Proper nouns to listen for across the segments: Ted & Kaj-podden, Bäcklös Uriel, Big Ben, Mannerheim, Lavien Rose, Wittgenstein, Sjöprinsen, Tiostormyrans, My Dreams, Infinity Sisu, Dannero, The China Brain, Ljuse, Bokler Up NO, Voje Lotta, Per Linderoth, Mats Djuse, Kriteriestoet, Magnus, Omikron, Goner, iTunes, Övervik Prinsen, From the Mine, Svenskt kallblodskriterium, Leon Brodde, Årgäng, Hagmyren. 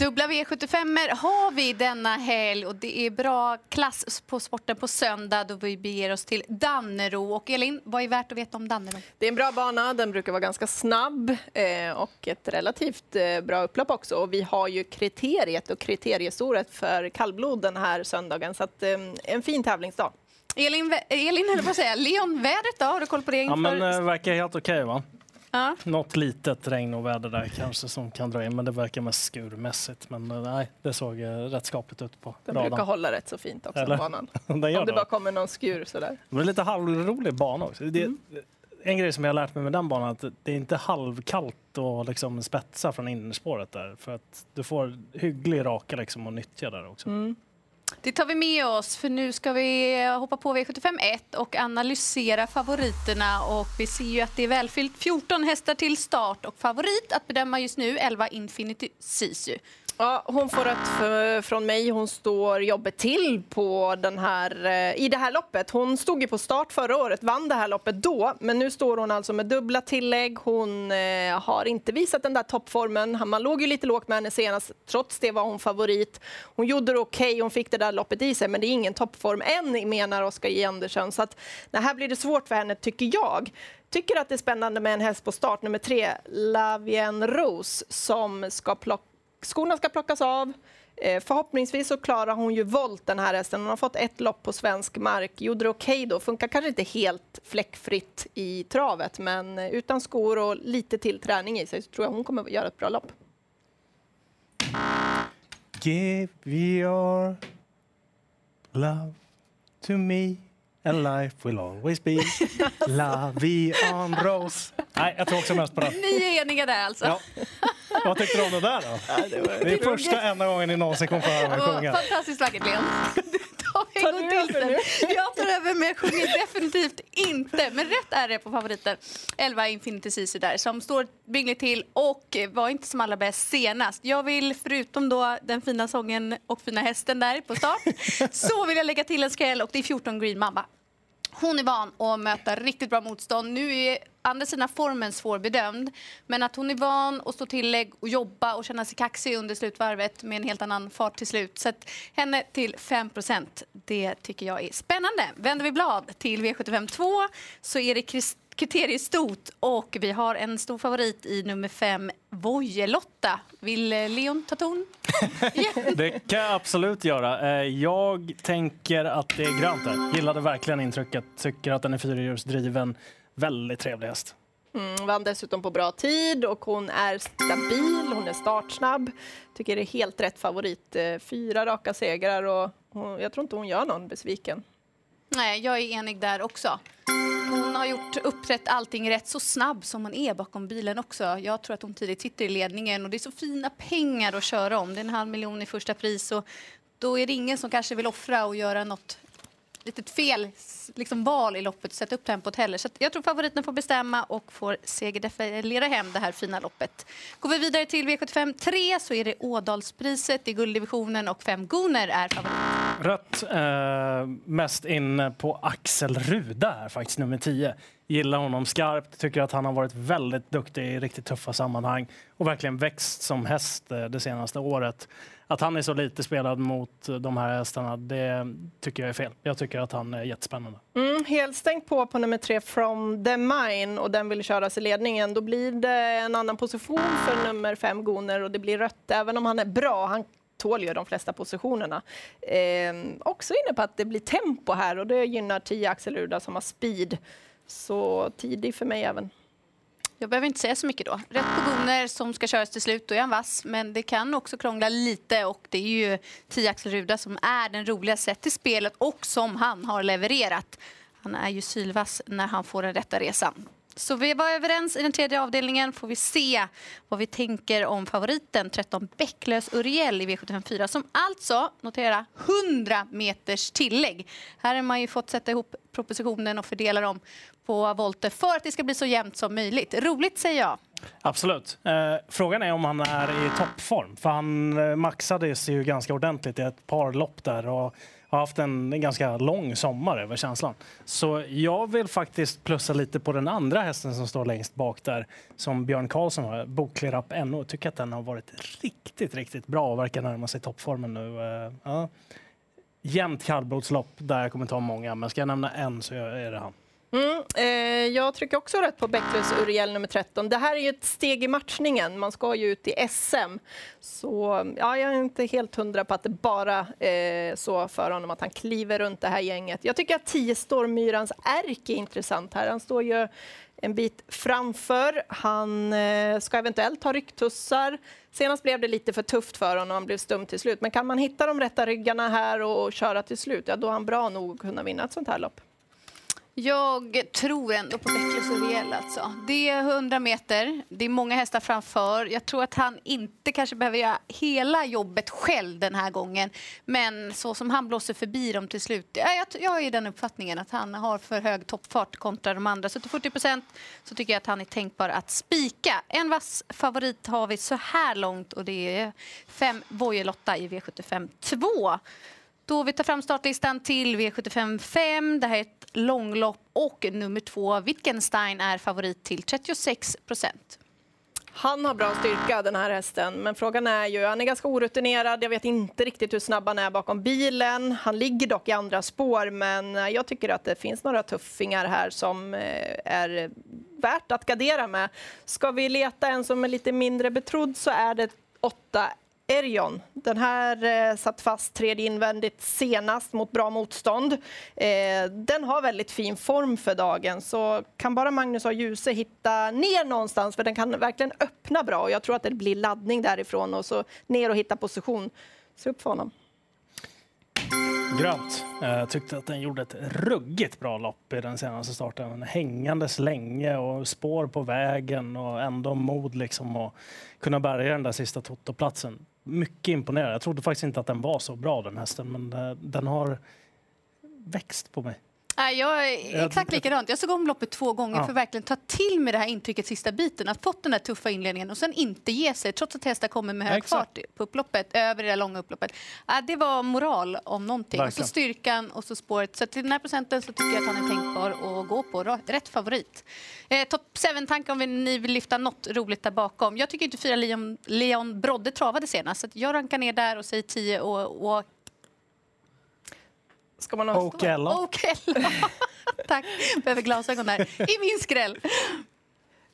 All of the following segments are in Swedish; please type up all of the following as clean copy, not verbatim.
Dubbla V75 har vi denna helg och det är bra klass på sporten på söndag då vi beger oss till Dannero. Och Elin, vad är värt att veta om Dannero? Det är en bra bana, den brukar vara ganska snabb och ett relativt bra upplopp också. Och vi har ju kriteriet och kriteriestoet för kallblod den här söndagen, så att en fin tävlingsdag. Elin höll på att säga, Leon, vädret då? Har du koll på det inför? Ja, men det verkar helt okej, va? Ja. Något litet regn och väder där kanske som kan dra in, men det verkar mest skurmässigt. Men nej, det såg rätt skapligt ut på radarn. Den brukar hålla rätt så fint också på banan. Om det bara kommer någon skur sådär. Det är lite halvrolig bana också. Det, en grej som jag har lärt mig med den banan är att det är inte halvkallt och liksom spetsa från innerspåret där. För att du får hygglig raka liksom och nyttja där också. Mm. Det tar vi med oss, för nu ska vi hoppa på V75-1 och analysera favoriterna. Och vi ser ju att det är välfyllt 14 hästar till start och favorit att bedöma just nu 11 Infinity Sisu. Ja, hon får rätt från mig. Hon står jobbet till på den här, i det här loppet. Hon stod ju på start förra året, vann det här loppet då. Men nu står hon alltså med dubbla tillägg. Hon har inte visat den där toppformen. Man låg ju lite lågt med henne senast. Trots det var hon favorit. Hon gjorde det okej. Hon fick det där loppet i sig. Men det är ingen toppform än, menar Oskar J. Andersson. Så att, det här blir det svårt för henne, tycker jag. Tycker att det är spännande med en häst på start. Nummer 3, Lavien Rose, som ska plocka. Skorna ska plockas av. Förhoppningsvis så klarar hon ju volt den här hästen. Hon har fått ett lopp på svensk mark. Gjorde det okej då. Funkar kanske inte helt fläckfritt i travet. Men utan skor och lite till träning i sig så tror jag hon kommer göra ett bra lopp. Give your love to me. A life will always be Lavien Rose. Nej, jag tror också mest på det. Ni är eniga där alltså. Ja. Vad tyckte du om det där då? Ja, det är första enda gången i någonsin kom för att sjunga. Fantastiskt vackert, Leon. Jag tar över, men jag sjunger definitivt inte. Men rätt är det på favoriten. 11 Infinity Sisu där, som står byggligt till och var inte som allra bäst senast. Jag vill, förutom då den fina sången och fina hästen där på start, så vill jag lägga till en skräll och det är 14 Green Mamma. Hon är van att möta riktigt bra motstånd. Nu är andra sina formen svårbedömd. Men att hon är van att stå tillägg och jobba och känna sig kaxig under slutvarvet med en helt annan fart till slut. Så att henne till 5%, det tycker jag är spännande. Vänder vi blad till V75-2 så är det Kriteriestoet. Och vi har en stor favorit i nummer 5, Voje Lotta. Vill Leon ta ton? Yeah. Det kan jag absolut göra. Jag tänker att det är grönt där. Gillade verkligen intrycket. Tycker att den är fyrhjulsdriven. Väldigt trevlig häst. Vann dessutom på bra tid och hon är stabil. Hon är startsnabb. Tycker det är helt rätt favorit. 4 raka segrar och jag tror inte hon gör någon besviken. Nej, jag är enig där också. Hon har gjort upprätt allting rätt, så snabb som hon är bakom bilen också. Jag tror att hon tidigt sitter i ledningen och det är så fina pengar att köra om. Det är 500 000 i första pris och då är det ingen som kanske vill offra och göra något litet fel liksom val i loppet och sätta upp tempot heller. Så jag tror favoriten får bestämma och får segerleda hem det här fina loppet. Går vi vidare till V75-3 så är det Ådalspriset i gulddivisionen och 5 Goner är favorit. Rött, mest in på Axel Ruda här faktiskt, nummer 10. Gillar honom skarpt, tycker att han har varit väldigt duktig i riktigt tuffa sammanhang och verkligen växt som häst det senaste året. Att han är så lite spelad mot de här hästarna, det tycker jag är fel. Jag tycker att han är jättespännande. Helt stängt på nummer 3 From the Mine och den vill köras i ledningen. Då blir det en annan position för nummer 5 Goner och det blir rött även om han är bra. Han tål ju de flesta positionerna. Också inne på att det blir tempo här och det gynnar 10 Axel Ruda som har speed. Så tidig för mig även. Jag behöver inte säga så mycket då. Rätt på Goner som ska köras till slut, då är han vass. Men det kan också krångla lite och det är ju 10 Axel Ruda som är den roliga sätt i spelet och som han har levererat. Han är ju sylvass när han får den rätta resan. Så vi var överens i den tredje avdelningen. Får vi se vad vi tänker om favoriten 13 Bäcklös Uriel i V75-4 som alltså, notera, 100 meters tillägg. Här har man ju fått sätta ihop propositionen och fördela dem på volter för att det ska bli så jämnt som möjligt. Roligt säger jag. Absolut. Frågan är om han är i toppform. För han maxade sig ju ganska ordentligt i ett par lopp där och har haft en ganska lång sommar över känslan. Så jag vill faktiskt plussa lite på den andra hästen som står längst bak där, som Björn Karlsson har, Bokler Up NO. Tycker att den har varit riktigt bra och verkar närma sig toppformen nu. Ja. Jämnt kallblodslopp där jag kommer ta många, men ska jag nämna en så är det han. Jag trycker också rätt på Bäcklös Uriel nummer 13. Det här är ju ett steg i matchningen. Man ska ju ut i SM. Så ja, jag är inte helt hundra på att det bara så för honom att han kliver runt det här gänget. Jag tycker att Tiostormyrans ärk är intressant här. Han står ju en bit framför. Han ska eventuellt ha rycktussar. Senast blev det lite för tufft för honom. Han blev stum till slut. Men kan man hitta de rätta ryggarna här och köra till slut, ja, då är han bra nog att kunna vinna ett sånt här lopp. Jag tror ändå på Bäcklös Uriel alltså. Det är 100 meter. Det är många hästar framför. Jag tror att han inte kanske behöver göra hela jobbet själv den här gången. Men så som han blåser förbi dem till slut. Jag har ju den uppfattningen att han har för hög toppfart kontra de andra. Så till 40% så tycker jag att han är tänkbar att spika. En vass favorit har vi så här långt. Och det är 5 Voje Lotta i V75 2. Då vi tar fram startlistan till V75 5. Det här är ett långlopp och nummer 2 Wittgenstein är favorit till 36%. Han har bra styrka den här hästen, men frågan är ju, han är ganska orutinerad. Jag vet inte riktigt hur snabb han är bakom bilen. Han ligger dock i andra spår, men jag tycker att det finns några tuffingar här som är värt att gardera med. Ska vi leta en som är lite mindre betrodd så är det 8 Erion. Den här satt fast tredje invändigt senast mot bra motstånd. Den har väldigt fin form för dagen. Så kan bara Magnus och Ljuse hitta ner någonstans. För den kan verkligen öppna bra. Och jag tror att det blir laddning därifrån. Och så ner och hitta position. Så upp för honom. Grönt. Jag tyckte att den gjorde ett ruggigt bra lopp i den senaste starten. Hängandes länge och spår på vägen. Och ändå mod liksom att kunna bärga den där sista totoplatsen. Mycket imponerad. Jag trodde faktiskt inte att den var så bra den hästen, men den har växt på mig. Jag är exakt likadant. Jag såg om loppet 2 gånger för att verkligen ta till med det här intrycket sista biten. Att fått den där tuffa inledningen och sen inte ge sig trots att hästar kommer med hög fart på upploppet, över det där långa upploppet. Det var moral om någonting. Och så styrkan och så spåret. Så till den här procenten så tycker jag att han är tänkbar att gå på. Rätt favorit. Topp 7-tanke om ni vill lyfta något roligt där bakom. Jag tycker inte 4 Leon Brodde travade senast. Så jag rankar ner där och säger 10 och ska man också Okella. Tack. Behöver glasögon där. I min skräll.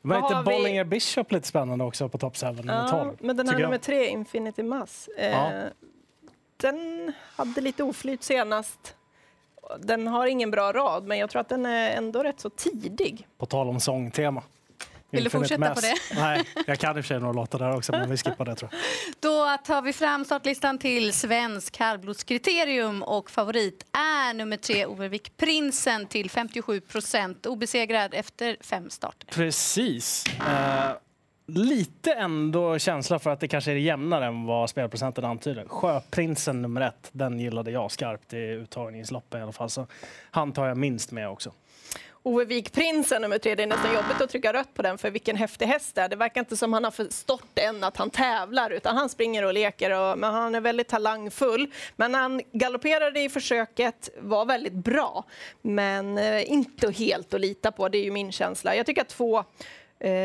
Var inte Bollinger Bishop lite spännande också på topp 7 nummer 12? Men den här nummer 3, Infinity Mass. Den hade lite oflyt senast. Den har ingen bra rad, men jag tror att den är ändå rätt så tidig. På tal om sångtema. Vill du fortsätta på det? Nej, jag kan i och för sig några låtar där också, men vi skippar det tror jag. Då tar vi fram startlistan till Svenskt kallblodskriterium och favorit är nummer 3 Övervik Prinsen till 57%. Obesegrad efter 5 starter. Precis. Lite ändå känsla för att det kanske är jämnare än vad spelprocenten antyder. Sjöprinsen nummer 1, den gillade jag skarpt i uttagningsloppen i alla fall. Så han tar jag minst med också. Övervik Prinsen nummer 3, det är nästan jobbigt att trycka rött på den för vilken häftig häst det är. Det verkar inte som han har förstått än att han tävlar utan han springer och leker och, men han är väldigt talangfull. Men han galopperade i försöket, var väldigt bra men inte helt att lita på, det är ju min känsla. Jag tycker att 2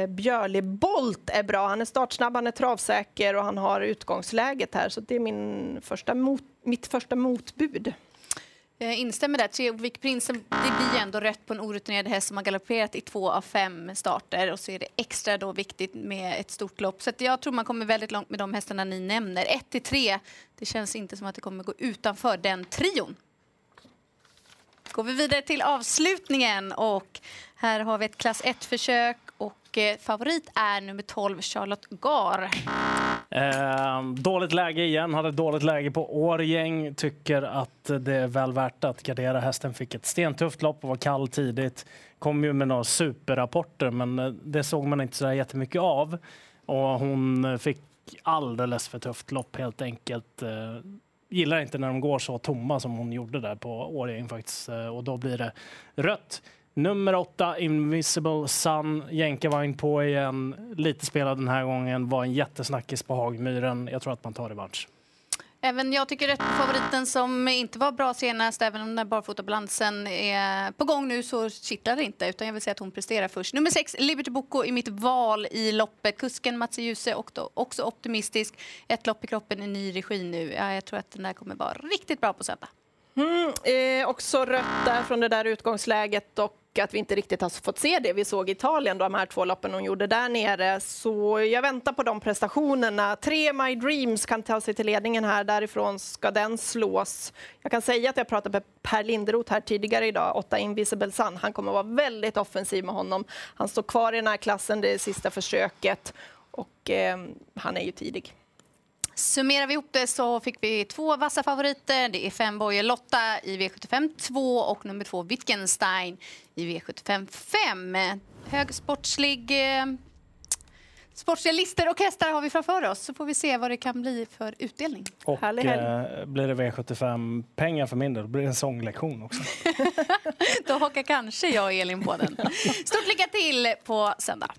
Björle Bolt är bra, han är startsnabb, han är travsäker och han har utgångsläget här så det är mitt första motbud. Jag instämmer där. 3 Övervik Prinsen, det blir ändå rätt på en orutinerad häst som har galopperat i 2 av 5 starter. Och så är det extra då viktigt med ett stort lopp. Så att jag tror man kommer väldigt långt med de hästarna ni nämner. 1-3, det känns inte som att det kommer gå utanför den trion. Går vi vidare till avslutningen. Och här har vi ett klass 1-försök. Och favorit är nummer 12, Charlotte Gahr. Dåligt läge igen, hade dåligt läge på Årgäng. Tycker att det är väl värt att gardera. Hästen fick ett stentufft lopp och var kall tidigt. Kom ju med några superrapporter men det såg man inte så där jättemycket av. Och hon fick alldeles för tufft lopp helt enkelt. Gillar inte när de går så tomma som hon gjorde där på Årgäng faktiskt. Och då blir det rött. Nummer 8, Invisible Sun. Jenke var in på igen. Lite spelad den här gången. Var en jättesnackis på Hagmyren. Jag tror att man tar revansch. Även jag tycker att favoriten som inte var bra senast, även om den barfotabalansen är på gång nu, så kittlar det inte, utan jag vill säga att hon presterar först. Nummer 6, Liberty Boko, i mitt val i loppet. Kusken Mats Djuse och då också optimistisk. Ett lopp i kroppen i ny regi nu. Ja, jag tror att den där kommer vara riktigt bra på söndag. Också rött där från det där utgångsläget, och att vi inte riktigt har fått se det vi såg i Italien, de här två loppen hon gjorde där nere. Så jag väntar på de prestationerna. 3 My Dreams kan ta sig till ledningen här. Därifrån ska den slås. Jag kan säga att jag pratade med Per Linderoth här tidigare idag. 8 Invisible Sun. Han kommer att vara väldigt offensiv med honom. Han står kvar i den här klassen det sista försöket. Och han är ju tidig. Summerar vi ihop det så fick vi 2 vassa favoriter. Det är 5 Voje Lotta i V75-2 och nummer 2 Wittgenstein i V75-5. Hög sportsliga lister och hästar har vi framför oss. Så får vi se vad det kan bli för utdelning. Och blir det V75-pengar för mindre, då blir det en sånglektion också. Då hakar kanske jag och Elin på den. Stort lycka till på söndag.